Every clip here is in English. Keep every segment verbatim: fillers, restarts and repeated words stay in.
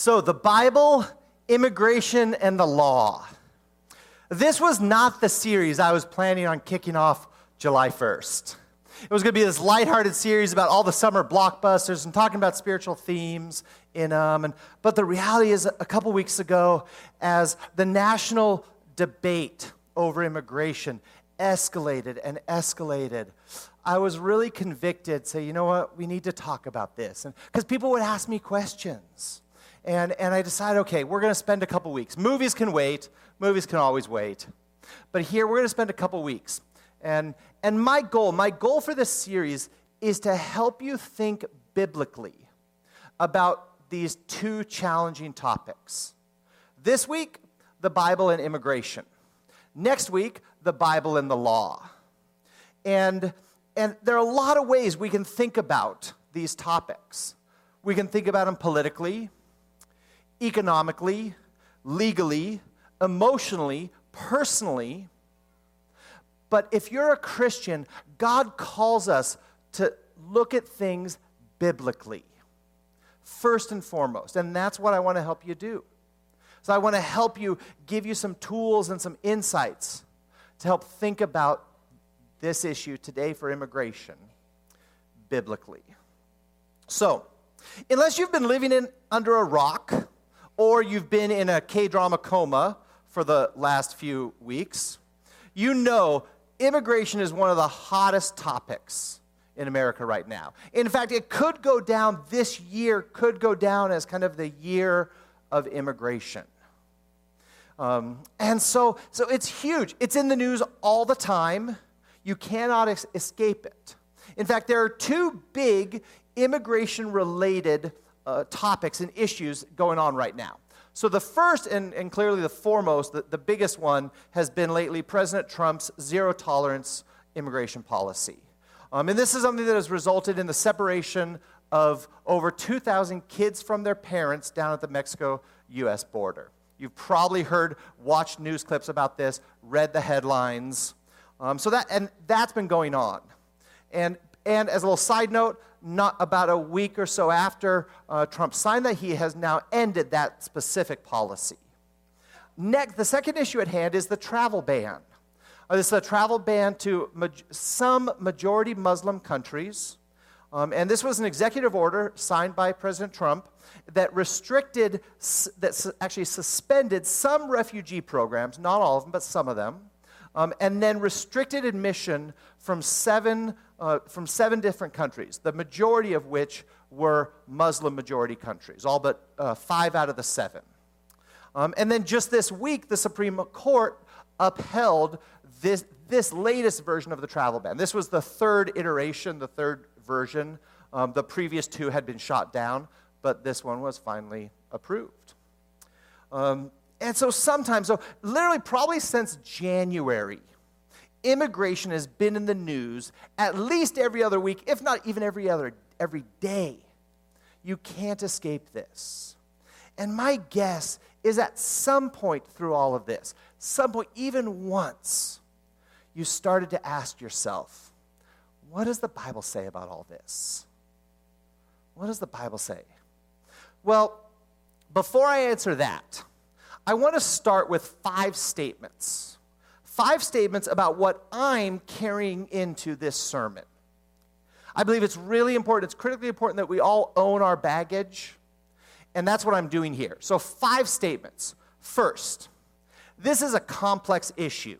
So the Bible, immigration, and the law. This was not the series I was planning on kicking off July first. It was going to be this lighthearted series about all the summer blockbusters and talking about spiritual themes in them. Um, but the reality is, a couple weeks ago, as the national debate over immigration escalated and escalated, I was really convicted, say, you know what, we need to talk about this. And because people would ask me questions. And, and I decided, okay, we're going to spend a couple weeks. Movies can wait. Movies can always wait. But here, we're going to spend a couple weeks. And and my goal, my goal for this series is to help you think biblically about these two challenging topics. This week, the Bible and immigration. Next week, the Bible and the law. And, and there are a lot of ways we can think about these topics. We can think about them politically, economically, legally, emotionally, personally. But if you're a Christian, God calls us to look at things biblically, first and foremost. And that's what I want to help you do. So I want to help you, give you some tools and some insights to help think about this issue today for immigration biblically. So, unless you've been living in under a rock or you've been in a K-drama coma for the last few weeks, you know immigration is one of the hottest topics in America right now. In fact, it could go down this year, could go down as kind of the year of immigration. Um, and so, so it's huge. It's in the news all the time. You cannot ex- escape it. In fact, there are two big immigration-related uh, topics and issues going on right now. So the first and, and clearly the foremost, the, the biggest one, has been lately President Trump's zero-tolerance immigration policy. Um, and this is something that has resulted in the separation of over two thousand kids from their parents down at the Mexico U S border. You've probably heard, watched news clips about this, read the headlines. Um, so that and that's been going on. And and as a little side note, not about a week or so after uh, Trump signed that, he has now ended that specific policy. Next, the second issue at hand is the travel ban. Uh, this is a travel ban to ma- some majority Muslim countries. Um, and this was an executive order signed by President Trump that restricted, that su- actually suspended some refugee programs, not all of them, but some of them, um, and then restricted admission from seven Uh, from seven different countries, the majority of which were Muslim-majority countries, all but uh, five out of the seven. Um, and then just this week, the Supreme Court upheld this, this latest version of the travel ban. This was the third iteration, the third version. Um, the previous two had been shot down, but this one was finally approved. Um, and so sometimes, so literally probably since January, immigration has been in the news at least every other week, if not even every other every day. You can't escape this. And my guess is at some point through all of this, some point, even once, you started to ask yourself, what does the Bible say about all this? What does the Bible say? Well, before I answer that, I want to start with five statements. Five statements about what I'm carrying into this sermon. I believe it's really important, it's critically important that we all own our baggage, and that's what I'm doing here. So five statements. First, this is a complex issue.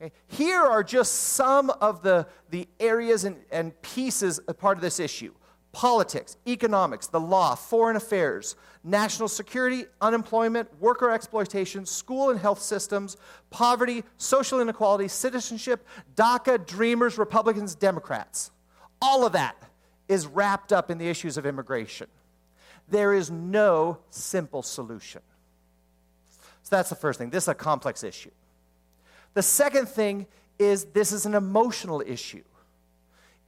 Okay? Here are just some of the, the areas and, and pieces a part of this issue. Politics, economics, the law, foreign affairs, national security, unemployment, worker exploitation, school and health systems, poverty, social inequality, citizenship, DACA, Dreamers, Republicans, Democrats. All of that is wrapped up in the issues of immigration. There is no simple solution. So that's the first thing. This is a complex issue. The second thing is this is an emotional issue.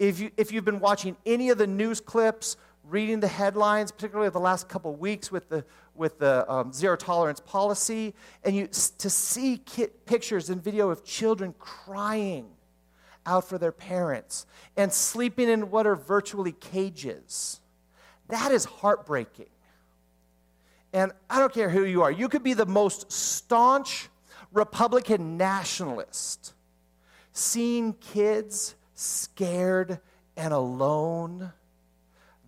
If, you, if you've been watching any of the news clips, reading the headlines, particularly the last couple weeks with the with the um, zero-tolerance policy, and you to see kid, pictures and video of children crying out for their parents and sleeping in what are virtually cages, that is heartbreaking. And I don't care who you are. You could be the most staunch Republican nationalist, seeing kids scared and alone.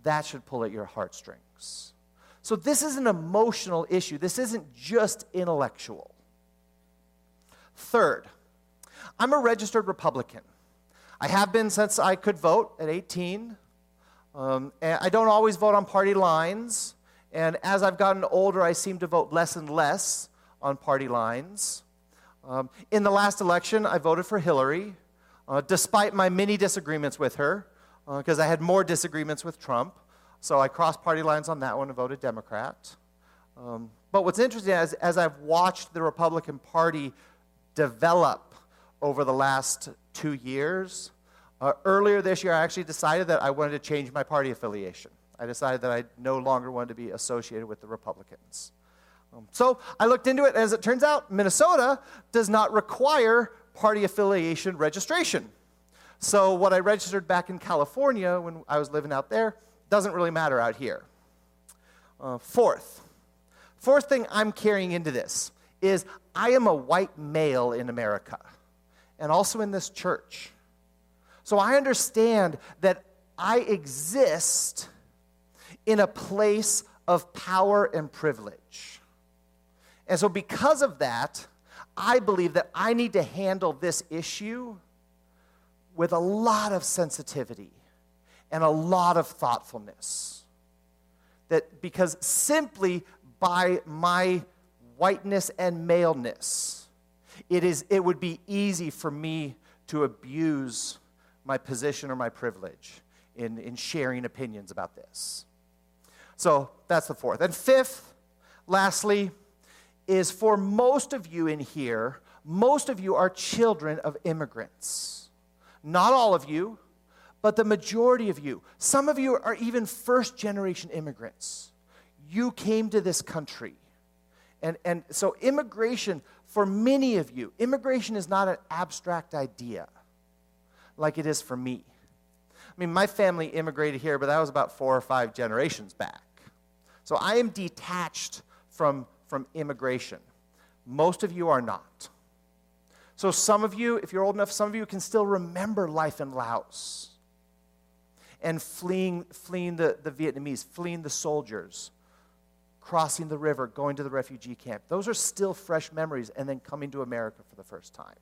That should pull at your heartstrings. So this is an emotional issue. This isn't just intellectual. Third, I'm a registered Republican. I have been since I could vote at eighteen. Um, and I don't always vote on party lines. And as I've gotten older, I seem to vote less and less on party lines. Um, in the last election, I voted for Hillary, uh, despite my many disagreements with her, because uh, I had more disagreements with Trump. So I crossed party lines on that one and voted Democrat. Um, but what's interesting is, as I've watched the Republican Party develop over the last two years, uh, earlier this year, I actually decided that I wanted to change my party affiliation. I decided that I no longer wanted to be associated with the Republicans. Um, so I looked into it, and as it turns out, Minnesota does not require party affiliation registration. So what I registered back in California when I was living out there doesn't really matter out here. Uh, fourth, fourth thing I'm carrying into this is I am a white male in America, and also in this church. So I understand that I exist in a place of power and privilege. And so because of that, I believe that I need to handle this issue with a lot of sensitivity and a lot of thoughtfulness. That because simply by my whiteness and maleness, it is it would be easy for me to abuse my position or my privilege in, in sharing opinions about this. So that's the fourth. And fifth, lastly, is for most of you in here, most of you are children of immigrants. Not all of you, but the majority of you. Some of you are even first-generation immigrants. You came to this country. And, and so immigration, for many of you, immigration is not an abstract idea like it is for me. I mean, my family immigrated here, but that was about four or five generations back. So I am detached from, from immigration. Most of you are not. So some of you, if you're old enough, some of you can still remember life in Laos and fleeing, fleeing the, the Vietnamese, fleeing the soldiers, crossing the river, going to the refugee camp. Those are still fresh memories, and then coming to America for the first time.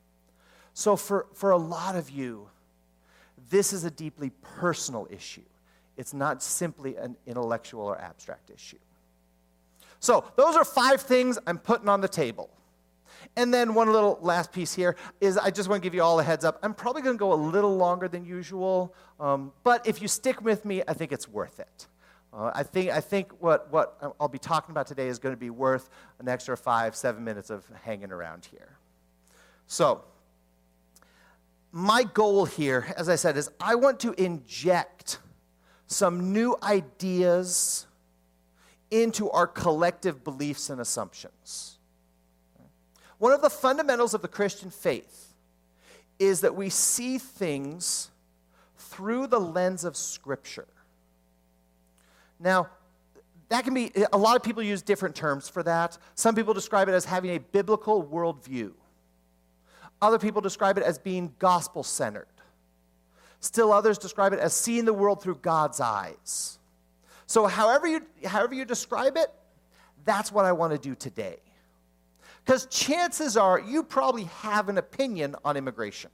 So for, for a lot of you, this is a deeply personal issue. It's not simply an intellectual or abstract issue. So those are five things I'm putting on the table. And then one little last piece here is I just want to give you all a heads up. I'm probably going to go a little longer than usual, um, but if you stick with me, I think it's worth it. Uh, I think I think what, what I'll be talking about today is going to be worth an extra five, seven minutes of hanging around here. So my goal here, as I said, is I want to inject some new ideas into our collective beliefs and assumptions. One of the fundamentals of the Christian faith is that we see things through the lens of Scripture. Now, that can be, a lot of people use different terms for that. Some people describe it as having a biblical worldview. Other people describe it as being gospel-centered. Still others describe it as seeing the world through God's eyes. So however you, however you describe it, that's what I want to do today. Because chances are you probably have an opinion on immigration.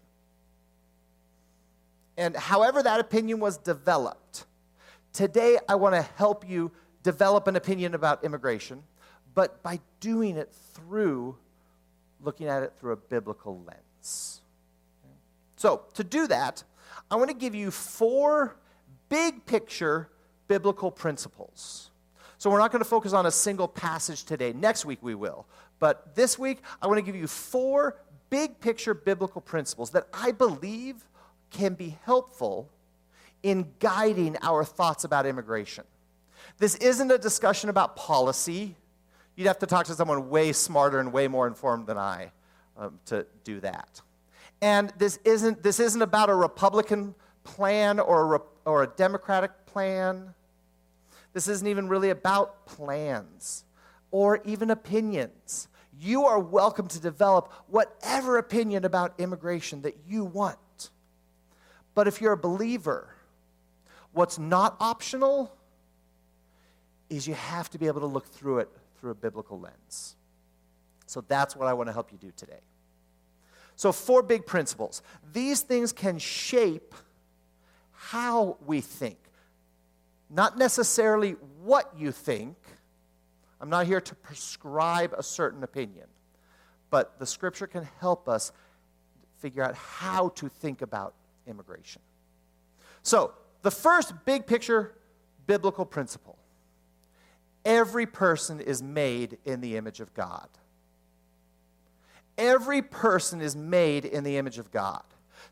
And however that opinion was developed, today I want to help you develop an opinion about immigration, but by doing it through looking at it through a biblical lens. So to do that, I want to give you four big picture biblical principles. So we're not going to focus on a single passage today. Next week we will. But this week, I want to give you four big picture biblical principles that I believe can be helpful in guiding our thoughts about immigration. This isn't a discussion about policy. You'd have to talk to someone way smarter and way more informed than I um, to do that. And this isn't this isn't about a Republican plan or a, Re- or a Democratic plan. This isn't even really about plans. or even opinions. You are welcome to develop whatever opinion about immigration that you want. But if you're a believer, what's not optional is you have to be able to look through it through a biblical lens. So that's what I want to help you do today. So four big principles. These things can shape how we think. Not necessarily what you think. I'm not here to prescribe a certain opinion. But the scripture can help us figure out how to think about immigration. So the first big picture biblical principle. Every person is made in the image of God. Every person is made in the image of God.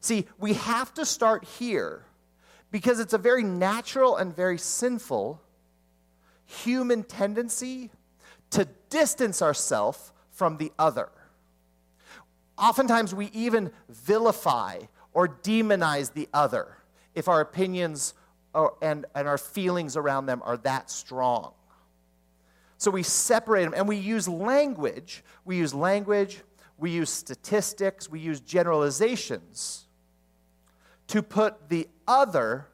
See, we have to start here because it's a very natural and very sinful human tendency to distance ourselves from the other. Oftentimes we even vilify or demonize the other if our opinions are, and, and our feelings around them are that strong. So we separate them, and we use language, we use language, we use statistics, we use generalizations to put the other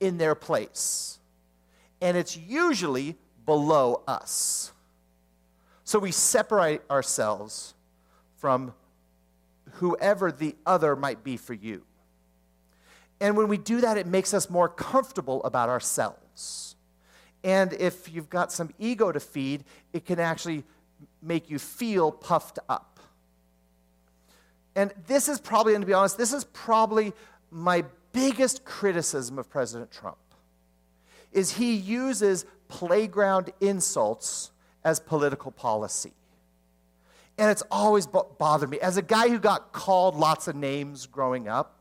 in their place. And it's usually below us. So we separate ourselves from whoever the other might be for you. And when we do that, it makes us more comfortable about ourselves. And if you've got some ego to feed, it can actually make you feel puffed up. And this is probably, and to be honest, this is probably my biggest criticism of President Trump, is he uses playground insults as political policy. And it's always bo- bothered me. As a guy who got called lots of names growing up,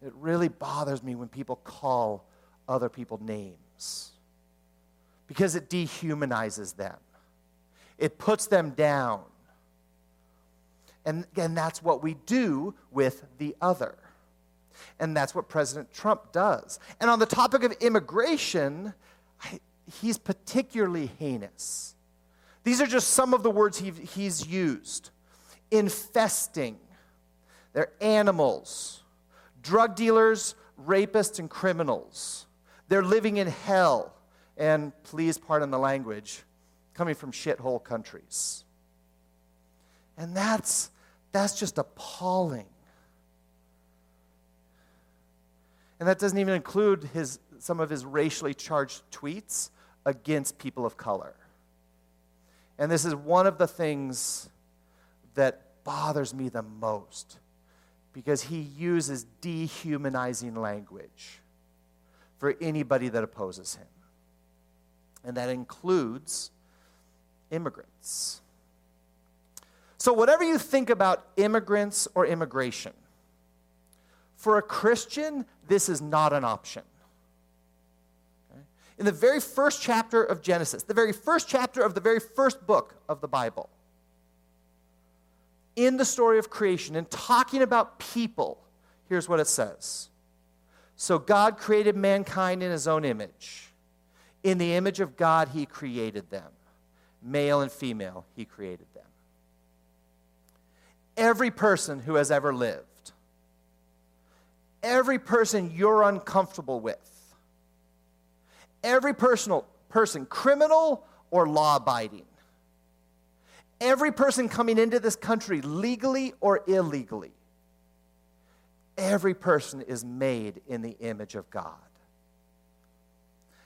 it really bothers me when people call other people names because it dehumanizes them. It puts them down. And again, that's what we do with the other. And that's what President Trump does. And on the topic of immigration, I, he's particularly heinous. These are just some of the words he, he's used. Infesting. They're animals. Drug dealers, rapists, and criminals. They're living in hell. And please pardon the language, coming from shithole countries. And that's, that's just appalling. And that doesn't even include his some of his racially charged tweets against people of color. And this is one of the things that bothers me the most, because he uses dehumanizing language for anybody that opposes him. And that includes immigrants. So whatever you think about immigrants or immigration, for a Christian, this is not an option. Okay? In the very first chapter of Genesis, the very first chapter of the very first book of the Bible, in the story of creation, in talking about people, here's what it says. So God created mankind in his own image. In the image of God, he created them. Male and female, he created them. Every person who has ever lived, every person you're uncomfortable with, every personal person, criminal or law-abiding, every person coming into this country legally or illegally, every person is made in the image of God.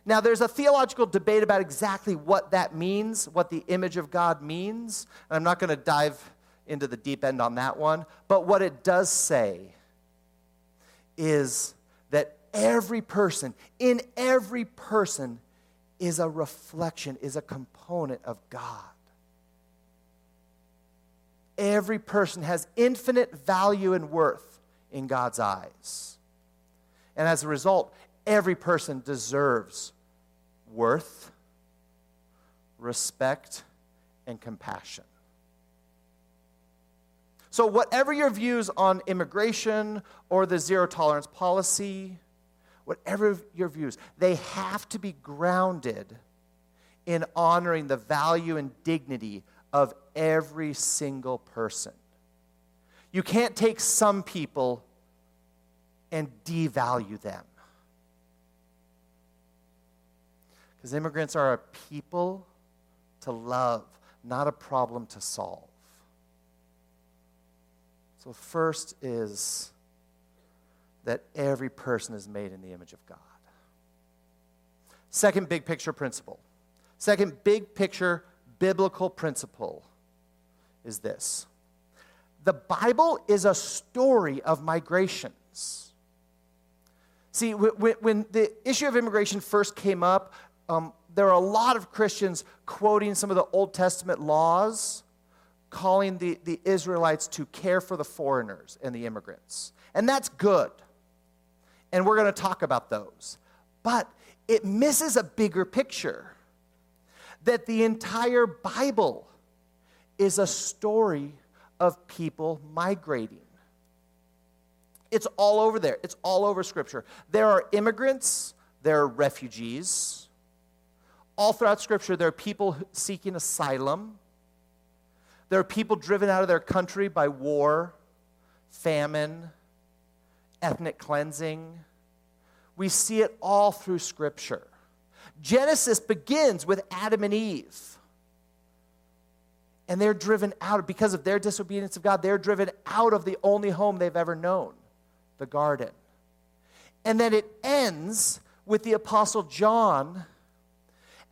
Now, there's a theological debate about exactly what that means, what the image of God means, and I'm not going to dive into the deep end on that one, but what it does say is that every person, in every person, is a reflection, is a component of God. Every person has infinite value and worth in God's eyes. And as a result, every person deserves worth, respect, and compassion. So whatever your views on immigration or the zero-tolerance policy, whatever your views, they have to be grounded in honoring the value and dignity of every single person. You can't take some people and devalue them. Because immigrants are a people to love, not a problem to solve. So first is that every person is made in the image of God. Second big picture principle. Second big picture biblical principle is this. The Bible is a story of migrations. See, when the issue of immigration first came up, um, there are a lot of Christians quoting some of the Old Testament laws, calling the, the Israelites to care for the foreigners and the immigrants. And that's good. And we're going to talk about those. But it misses a bigger picture, that the entire Bible is a story of people migrating. It's all over there. It's all over Scripture. There are immigrants. There are refugees. All throughout Scripture, there are people seeking asylum. There are people driven out of their country by war, famine, ethnic cleansing. We see it all through Scripture. Genesis begins with Adam and Eve. And they're driven out, because of their disobedience of God, they're driven out of the only home they've ever known, the garden. And then it ends with the Apostle John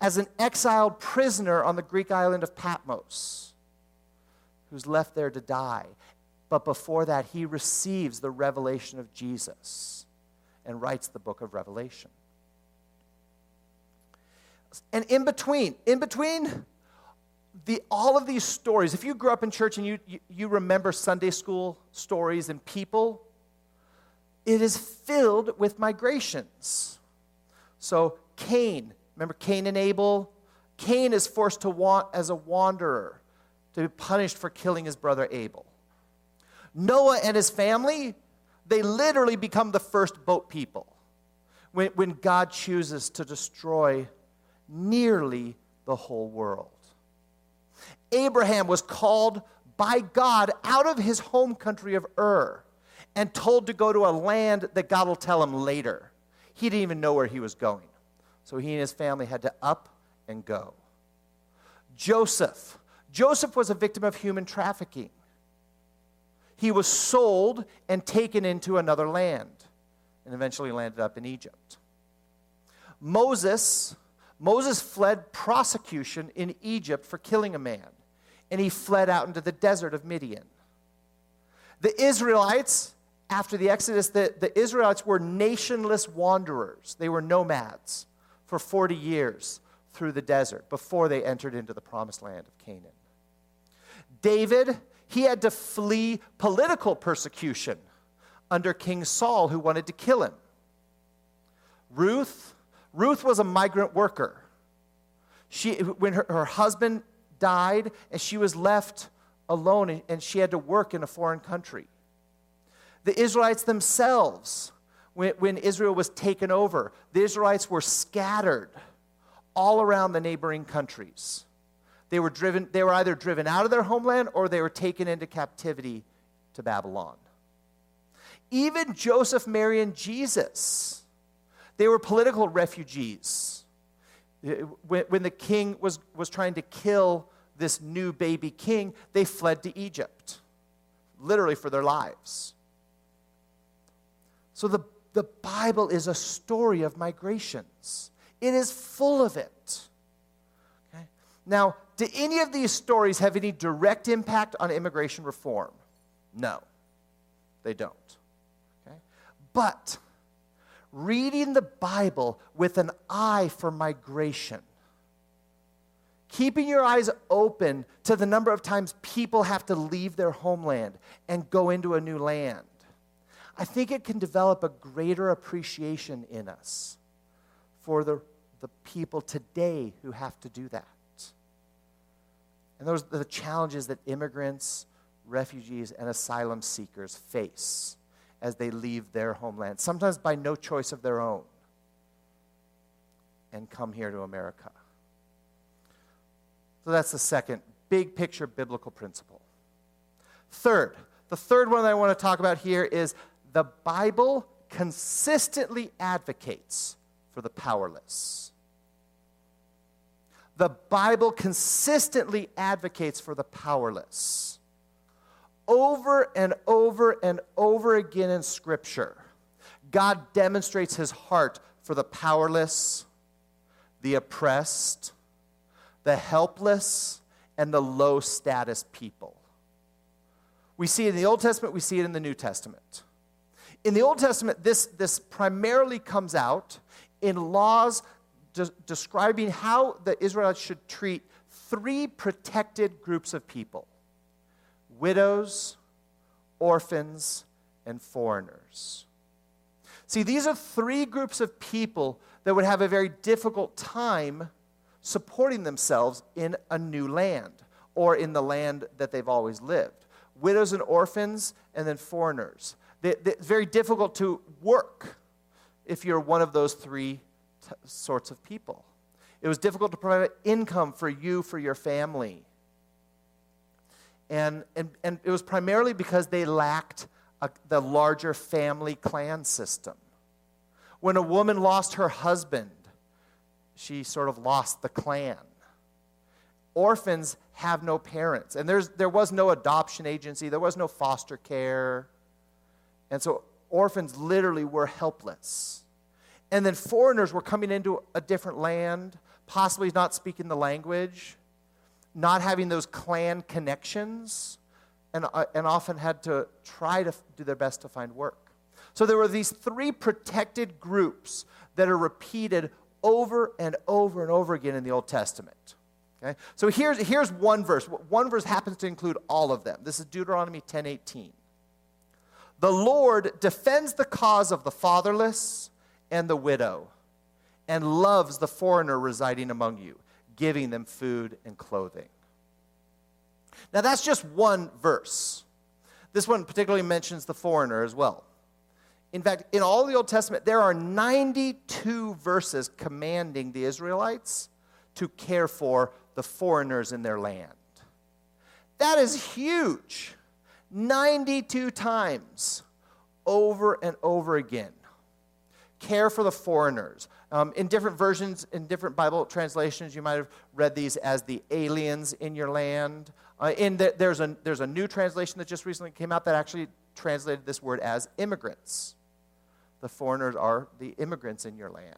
as an exiled prisoner on the Greek island of Patmos, who's left there to die. But before that, he receives the revelation of Jesus and writes the book of Revelation. And in between, in between the, all of these stories, if you grew up in church and you, you, you remember Sunday school stories and people, it is filled with migrations. So Cain, remember Cain and Abel? Cain is forced to want as a wanderer, to be punished for killing his brother Abel. Noah and his family, they literally become the first boat people when, when God chooses to destroy nearly the whole world. Abraham was called by God out of his home country of Ur and told to go to a land that God will tell him later. He didn't even know where he was going. So he and his family had to up and go. Joseph. Joseph was a victim of human trafficking. He was sold and taken into another land and eventually landed up in Egypt. Moses, Moses fled prosecution in Egypt for killing a man, and he fled out into the desert of Midian. The Israelites, after the Exodus, the, the Israelites were nationless wanderers. They were nomads for forty years through the desert before they entered into the promised land of Canaan. David, he had to flee political persecution under King Saul, who wanted to kill him. Ruth, Ruth was a migrant worker. She, when her, her husband died, and she was left alone, and she had to work in a foreign country. The Israelites themselves, when, when Israel was taken over, the Israelites were scattered all around the neighboring countries. They were driven. They were either driven out of their homeland or they were taken into captivity to Babylon. Even Joseph, Mary, and Jesus, they were political refugees. When the king was, was trying to kill this new baby king, they fled to Egypt, literally for their lives. So the, the Bible is a story of migrations. It is full of it. Okay? Now, do any of these stories have any direct impact on immigration reform? No, they don't. Okay? But reading the Bible with an eye for migration, keeping your eyes open to the number of times people have to leave their homeland and go into a new land, I think it can develop a greater appreciation in us for the, the people today who have to do that. And those are the challenges that immigrants, refugees, and asylum seekers face as they leave their homeland, sometimes by no choice of their own, and come here to America. So that's the second big picture biblical principle. Third, the third one that I want to talk about here is the Bible consistently advocates for the powerless. The Bible consistently advocates for the powerless. Over and over and over again in Scripture, God demonstrates his heart for the powerless, the oppressed, the helpless, and the low-status people. We see it in the Old Testament, we see it in the New Testament. In the Old Testament, this, this primarily comes out in laws de- describing how the Israelites should treat three protected groups of people: widows, orphans, and foreigners. See, these are three groups of people that would have a very difficult time supporting themselves in a new land or in the land that they've always lived. Widows and orphans, and then foreigners. They, they, it's very difficult to work if you're one of those three t- sorts of people. It was difficult to provide income for you, for your family. And, and, and it was primarily because they lacked a, the larger family clan system. When a woman lost her husband, she sort of lost the clan. Orphans have no parents. And there's there was no adoption agency. There was no foster care. And so orphans literally were helpless. And then foreigners were coming into a different land, possibly not speaking the language, not having those clan connections, and, uh, and often had to try to do their best to find work. So there were these three protected groups that are repeated over and over and over again in the Old Testament. Okay? So here's, here's one verse. One verse happens to include all of them. This is Deuteronomy ten eighteen. The Lord defends the cause of the fatherless and the widow, and loves the foreigner residing among you, giving them food and clothing. Now that's just one verse. This one particularly mentions the foreigner as well. In fact, in all the Old Testament, there are ninety-two verses commanding the Israelites to care for the foreigners in their land. That is huge. ninety-two times over and over again. Care for the foreigners. Um, in different versions, in different Bible translations, you might have read these as the aliens in your land. Uh, in the, there's a there's a new translation that just recently came out that actually translated this word as immigrants. The foreigners are the immigrants in your land.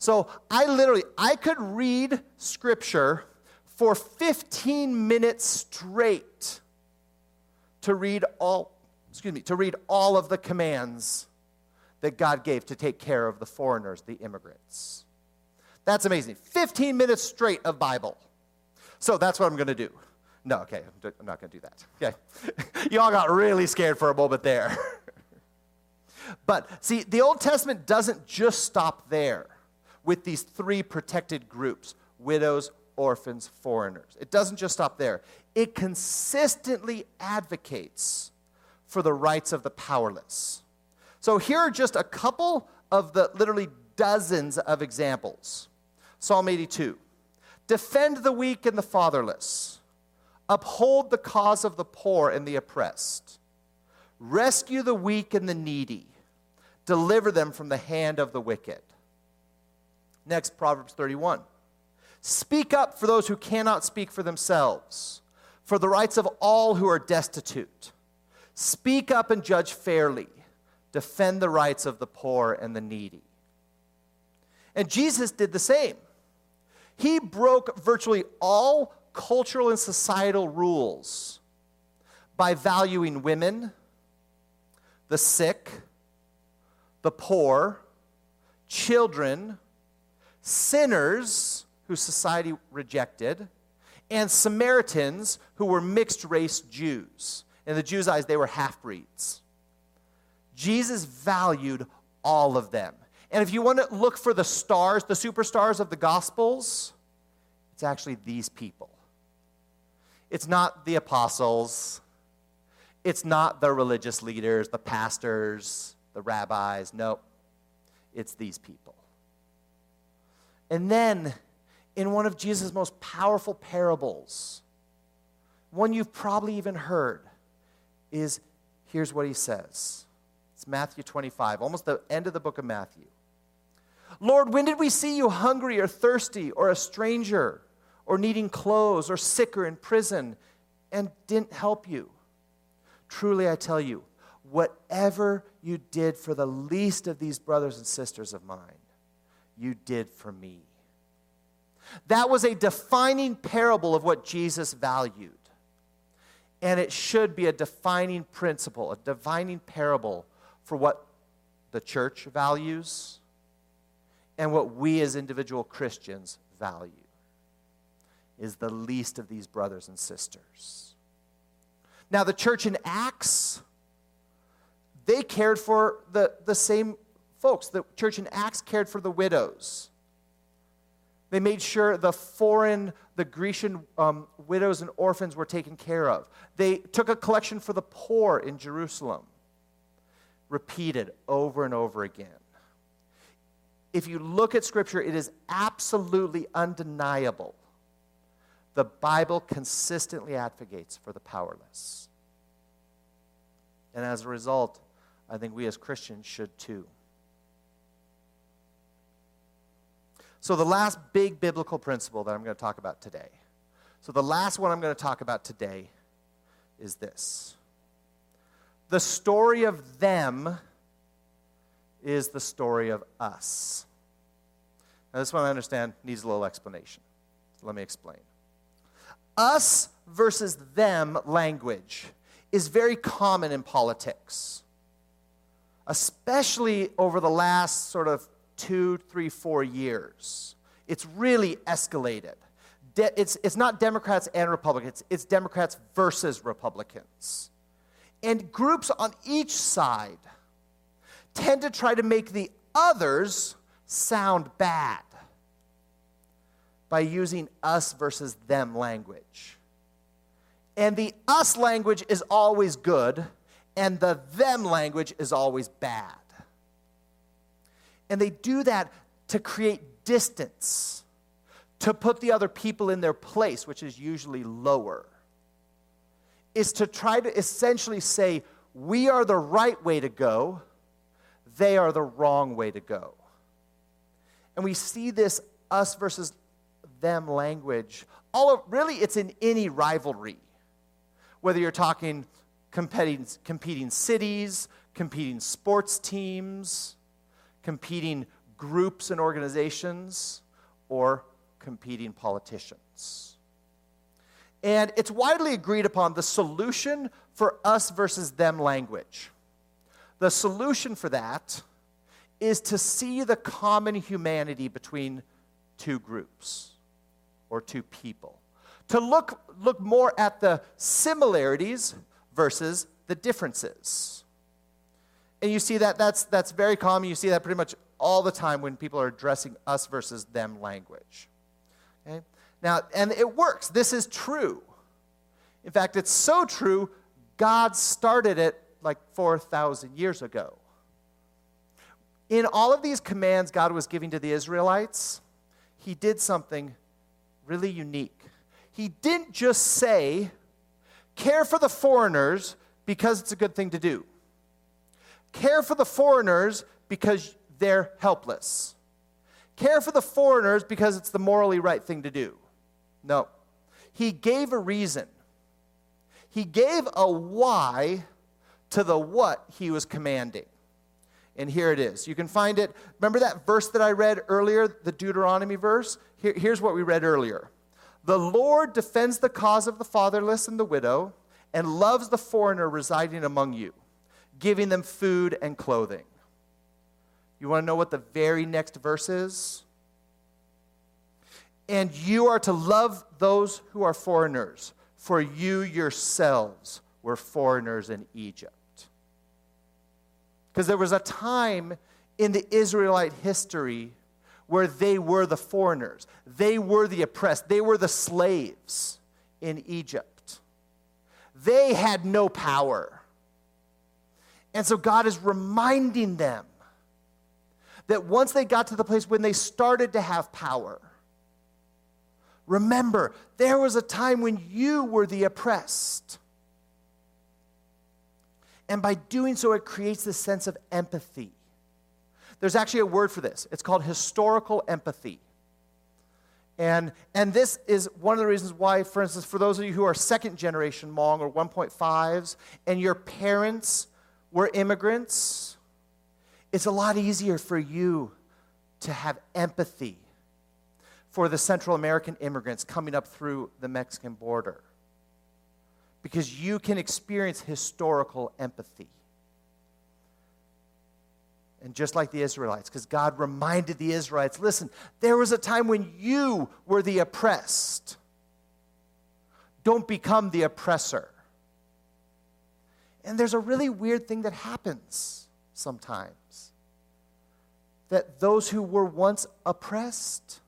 So I literally, I could read Scripture for fifteen minutes straight to read all, excuse me, to read all of the commands that God gave to take care of the foreigners, the immigrants. That's amazing. fifteen minutes straight of Bible. So that's what I'm going to do. No, okay, I'm not going to do that. Okay, you all got really scared for a moment there. But see, the Old Testament doesn't just stop there with these three protected groups: widows, orphans, foreigners. It doesn't just stop there. It consistently advocates for the rights of the powerless. So here are just a couple of the literally dozens of examples. Psalm eighty-two. Defend the weak and the fatherless. Uphold the cause of the poor and the oppressed. Rescue the weak and the needy. Deliver them from the hand of the wicked. Next, Proverbs thirty-one. Speak up for those who cannot speak for themselves, for the rights of all who are destitute. Speak up and judge fairly. Defend the rights of the poor and the needy. And Jesus did the same. He broke virtually all cultural and societal rules by valuing women, the sick, the poor, children, sinners who society rejected, and Samaritans who were mixed-race Jews. In the Jews' eyes, they were half-breeds. Jesus valued all of them. And if you want to look for the stars, the superstars of the Gospels, it's actually these people. It's not the apostles. It's not the religious leaders, the pastors, the rabbis. No, it's these people. And then in one of Jesus' most powerful parables, one you've probably even heard, is here's what he says. It's Matthew twenty-five, almost the end of the book of Matthew. Lord, when did we see you hungry or thirsty or a stranger or needing clothes or sick or in prison and didn't help you? Truly, I tell you, whatever you did for the least of these brothers and sisters of mine, you did for me. That was a defining parable of what Jesus valued. And it should be a defining principle, a defining parable for what the church values and what we as individual Christians value is the least of these brothers and sisters. Now, the church in Acts, they cared for the, the same folks. The church in Acts cared for the widows. They made sure the foreign, the Grecian um, widows and orphans were taken care of. They took a collection for the poor in Jerusalem, repeated over and over again. If you look at Scripture, it is absolutely undeniable. The Bible consistently advocates for the powerless. And as a result, I think we as Christians should too. So the last big biblical principle that I'm going to talk about today. So the last one I'm going to talk about today is this. The story of them is the story of us. Now this one I understand needs a little explanation. So let me explain. Us versus them language is very common in politics, especially over the last sort of two, three, four years. It's really escalated. De- it's, it's not Democrats and Republicans. It's Democrats versus Republicans. And groups on each side tend to try to make the others sound bad by using us versus them language. And the us language is always good, and the them language is always bad. And they do that to create distance, to put the other people in their place, which is usually lower, is to try to essentially say, we are the right way to go, they are the wrong way to go. And we see this us versus them language. All of, really, it's in any rivalry, whether you're talking competing, competing cities, competing sports teams, competing groups and organizations, or competing politicians. And it's widely agreed upon the solution for us versus them language. The solution for that is to see the common humanity between two groups or two people. To look, look more at the similarities versus the differences. And you see that that's that's very common. You see that pretty much all the time when people are addressing us versus them language. Okay? Now, and it works. This is true. In fact, it's so true, God started it like four thousand years ago. In all of these commands God was giving to the Israelites, he did something really unique. He didn't just say, care for the foreigners because it's a good thing to do. Care for the foreigners because they're helpless. Care for the foreigners because it's the morally right thing to do. No. He gave a reason. He gave a why to the what he was commanding. And here it is. You can find it. Remember that verse that I read earlier, the Deuteronomy verse? Here, here's what we read earlier. The Lord defends the cause of the fatherless and the widow and loves the foreigner residing among you, giving them food and clothing. You want to know what the very next verse is? And you are to love those who are foreigners, for you yourselves were foreigners in Egypt. Because there was a time in the Israelite history where they were the foreigners. They were the oppressed. They were the slaves in Egypt. They had no power. And so God is reminding them that once they got to the place when they started to have power, Remember, there was a time when you were the oppressed. And by doing so, it creates this sense of empathy. There's actually a word for this. It's called historical empathy. And, and this is one of the reasons why, for instance, for those of you who are second generation Hmong or one point fives, and your parents were immigrants, it's a lot easier for you to have empathy for the Central American immigrants coming up through the Mexican border, because you can experience historical empathy. And just like the Israelites, because God reminded the Israelites, listen, there was a time when you were the oppressed. Don't become the oppressor. And there's a really weird thing that happens sometimes, that those who were once oppressed,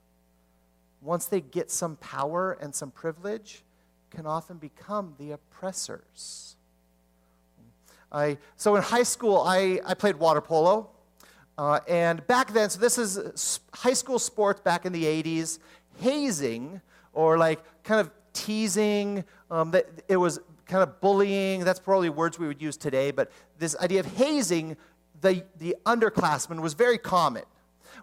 once they get some power and some privilege, can often become the oppressors. I So in high school, I, I played water polo. Uh, and back then, so this is high school sports back in the eighties, hazing, or like kind of teasing, um, that it was kind of bullying. That's probably words we would use today, but this idea of hazing, the, the underclassmen, was very common,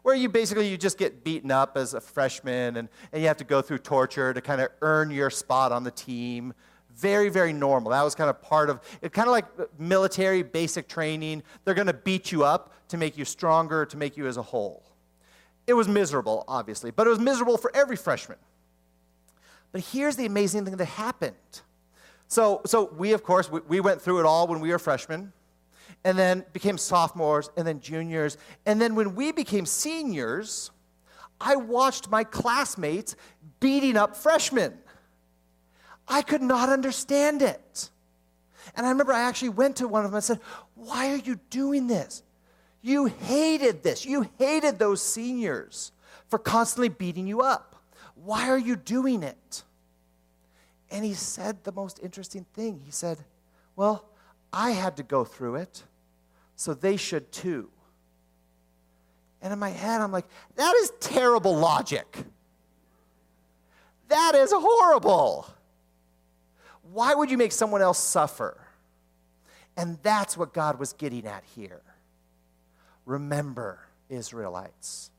where you basically, you just get beaten up as a freshman, and, and you have to go through torture to kind of earn your spot on the team. Very, very normal. That was kind of part of it, kind of like military basic training. They're going to beat you up to make you stronger, to make you as a whole. It was miserable, obviously, but it was miserable for every freshman. But here's the amazing thing that happened. So, so we, of course, we, we went through it all when we were freshmen, and then became sophomores, and then juniors. And then when we became seniors, I watched my classmates beating up freshmen. I could not understand it. And I remember I actually went to one of them and said, why are you doing this? You hated this. You hated those seniors for constantly beating you up. Why are you doing it? And he said the most interesting thing. He said, well, I had to go through it, so they should too. And in my head, I'm like, that is terrible logic. That is horrible. Why would you make someone else suffer? And that's what God was getting at here. Remember, Israelites,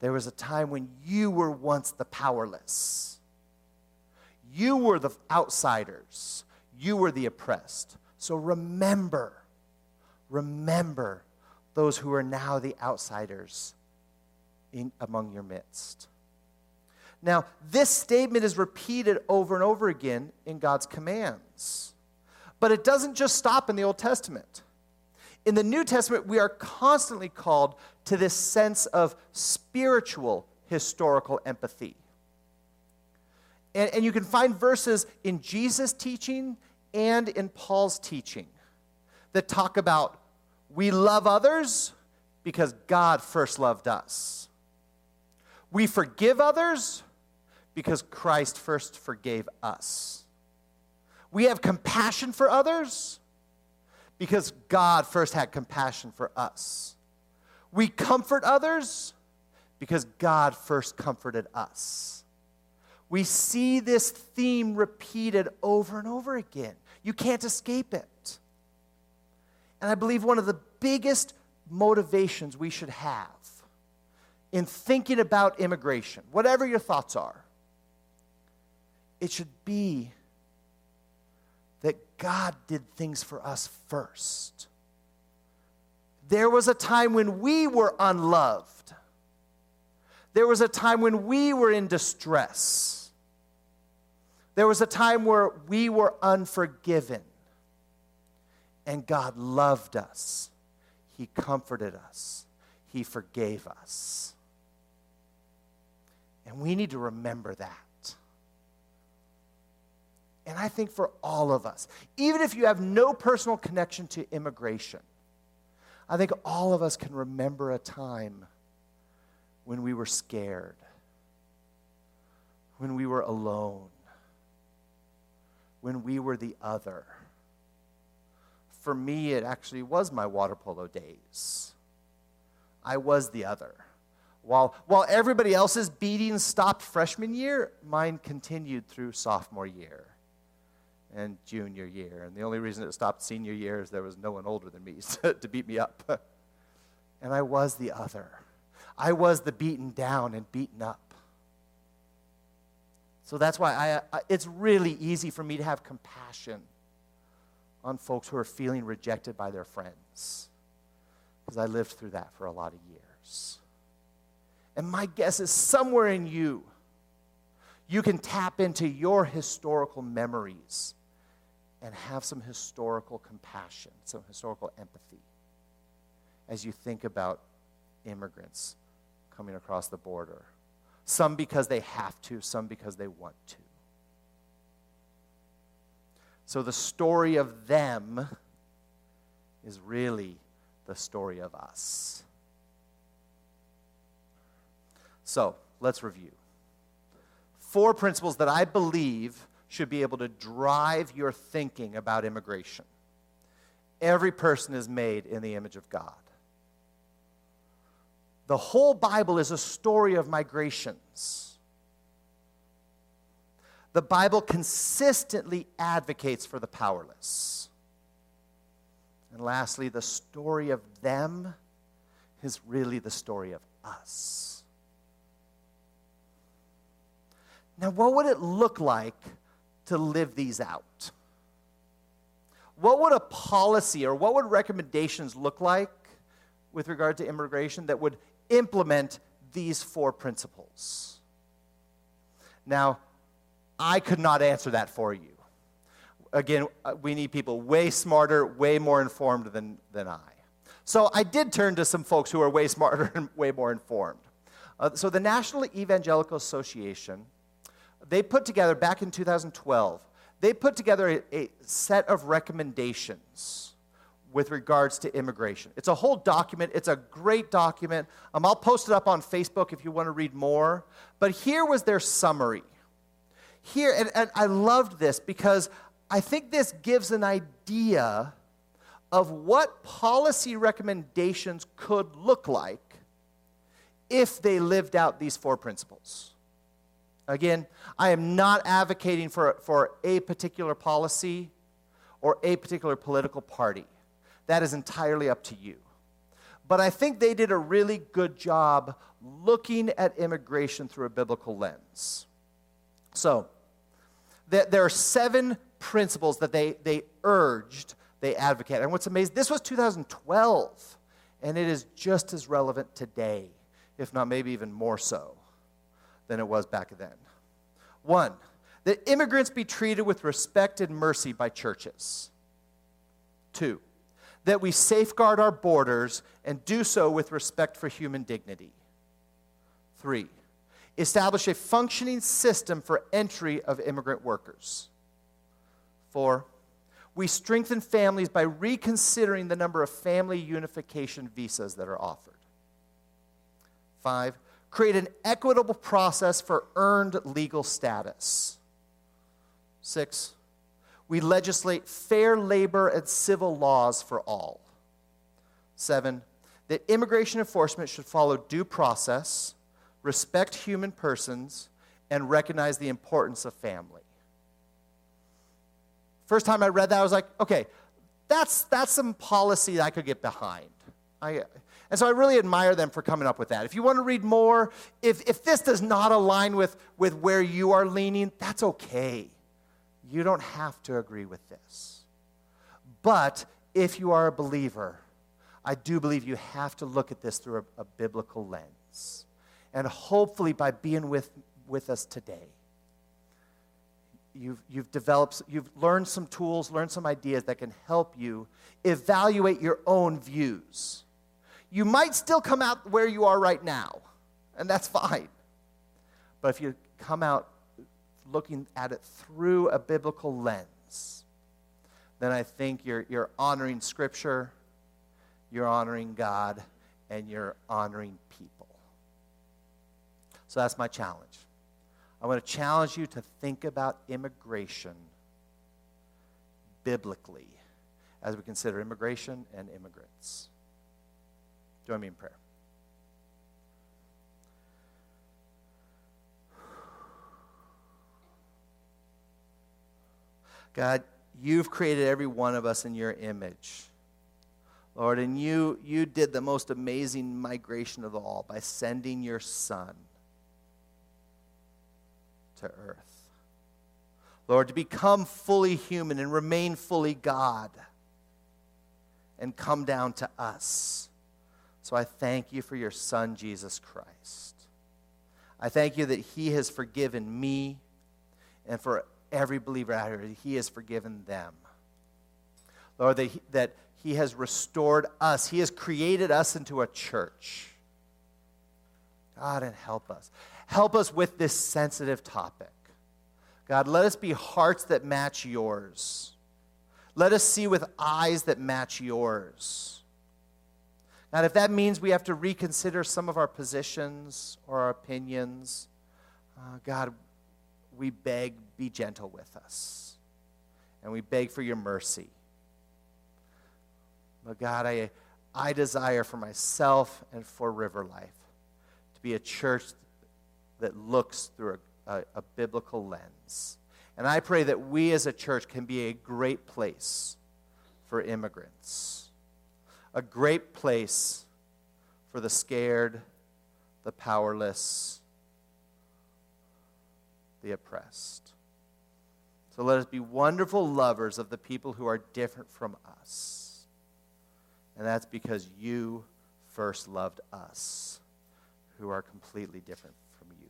there was a time when you were once the powerless. You were the outsiders. You were the oppressed. So remember, remember those who are now the outsiders in, among your midst. Now, this statement is repeated over and over again in God's commands. But it doesn't just stop in the Old Testament. In the New Testament, we are constantly called to this sense of spiritual historical empathy. And, and you can find verses in Jesus' teaching and in Paul's teaching that talk about we love others because God first loved us. We forgive others because Christ first forgave us. We have compassion for others because God first had compassion for us. We comfort others because God first comforted us. We see this theme repeated over and over again. You can't escape it. And I believe one of the biggest motivations we should have in thinking about immigration, whatever your thoughts are, it should be that God did things for us first. There was a time when we were unloved. There was a time when we were in distress. There was a time where we were unforgiven. And God loved us. He comforted us. He forgave us. And we need to remember that. And I think for all of us, even if you have no personal connection to immigration, I think all of us can remember a time when we were scared, when we were alone, when we were the other. For me, it actually was my water polo days. I was the other. While, while everybody else's beating stopped freshman year, mine continued through sophomore year and junior year. And the only reason it stopped senior year is there was no one older than me to beat me up. And I was the other. I was the beaten down and beaten up. So that's why I, I, it's really easy for me to have compassion on folks who are feeling rejected by their friends, because I lived through that for a lot of years. And my guess is somewhere in you, you can tap into your historical memories and have some historical compassion, some historical empathy, as you think about immigrants coming across the border. Some because they have to, some because they want to. So the story of them is really the story of us. So, let's review. Four principles that I believe should be able to drive your thinking about immigration. Every person is made in the image of God. The whole Bible is a story of migrations. The Bible consistently advocates for the powerless. And lastly, the story of them is really the story of us. Now, what would it look like to live these out? What would a policy or what would recommendations look like with regard to immigration that would implement these four principles? Now, I could not answer that for you. Again, we need people way smarter, way more informed than, than I. So I did turn to some folks who are way smarter and way more informed. Uh, so the National Evangelical Association, they put together, back in two thousand twelve, they put together a, a set of recommendations with regards to immigration. It's a whole document. It's a great document. Um, I'll post it up on Facebook if you want to read more. But here was their summary. Here, and, and I loved this because I think this gives an idea of what policy recommendations could look like if they lived out these four principles. Again, I am not advocating for, for a particular policy or a particular political party. That is entirely up to you. But I think they did a really good job looking at immigration through a biblical lens. So, th- there are seven principles that they, they urged, they advocated. And what's amazing, this was two thousand twelve, and it is just as relevant today, if not maybe even more so than it was back then. One, that immigrants be treated with respect and mercy by churches. Two, that we safeguard our borders and do so with respect for human dignity. Three, establish a functioning system for entry of immigrant workers. Four, we strengthen families by reconsidering the number of family unification visas that are offered. Five, create an equitable process for earned legal status. Six, we legislate fair labor and civil laws for all. Seven, that immigration enforcement should follow due process, respect human persons, and recognize the importance of family. First time I read that, I was like, okay, that's that's some policy that I could get behind. I And so I really admire them for coming up with that. If you want to read more, if, if this does not align with, with where you are leaning, that's okay. You don't have to agree with this. But if you are a believer, I do believe you have to look at this through a, a biblical lens. And hopefully by being with, with us today, You've, you've developed, you've learned some tools, learned some ideas that can help you evaluate your own views. You might still come out where you are right now, and that's fine. But if you come out looking at it through a biblical lens, then I think you're, you're honoring Scripture, you're honoring God, and you're honoring people. So that's my challenge. I want to challenge you to think about immigration biblically as we consider immigration and immigrants. Join me in prayer. God, you've created every one of us in your image, Lord, and you you did the most amazing migration of all by sending your Son to earth, Lord, to become fully human and remain fully God and come down to us. So I thank you for your Son, Jesus Christ. I thank you that he has forgiven me, and for every believer out here, he has forgiven them. Lord, that he, that he has restored us. He has created us into a church. God, and help us. Help us with this sensitive topic. God, let us be hearts that match yours. Let us see with eyes that match yours. Now, if that means we have to reconsider some of our positions or our opinions, uh, God, we beg, be gentle with us. And we beg for your mercy. But God, I, I desire for myself and for River Life to be a church that looks through a, a, a biblical lens. And I pray that we as a church can be a great place for immigrants, a great place for the scared, the powerless, the oppressed. So let us be wonderful lovers of the people who are different from us. And that's because you first loved us, who are completely different from you.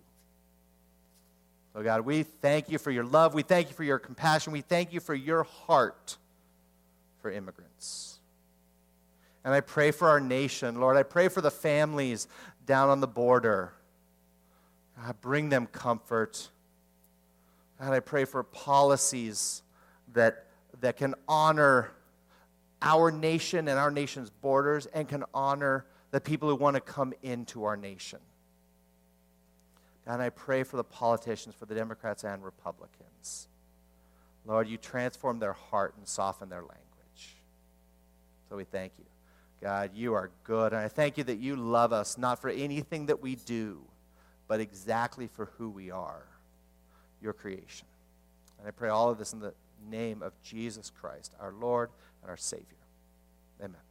So God, we thank you for your love. We thank you for your compassion. We thank you for your heart for immigrants. And I pray for our nation, Lord. I pray for the families down on the border. God, bring them comfort. God, I pray for policies that, that can honor our nation and our nation's borders, and can honor the people who want to come into our nation. And I pray for the politicians, for the Democrats and Republicans. Lord, you transform their heart and soften their language. So we thank you. God, you are good. And I thank you that you love us, not for anything that we do, but exactly for who we are, your creation. And I pray all of this in the name of Jesus Christ, our Lord and our Savior. Amen.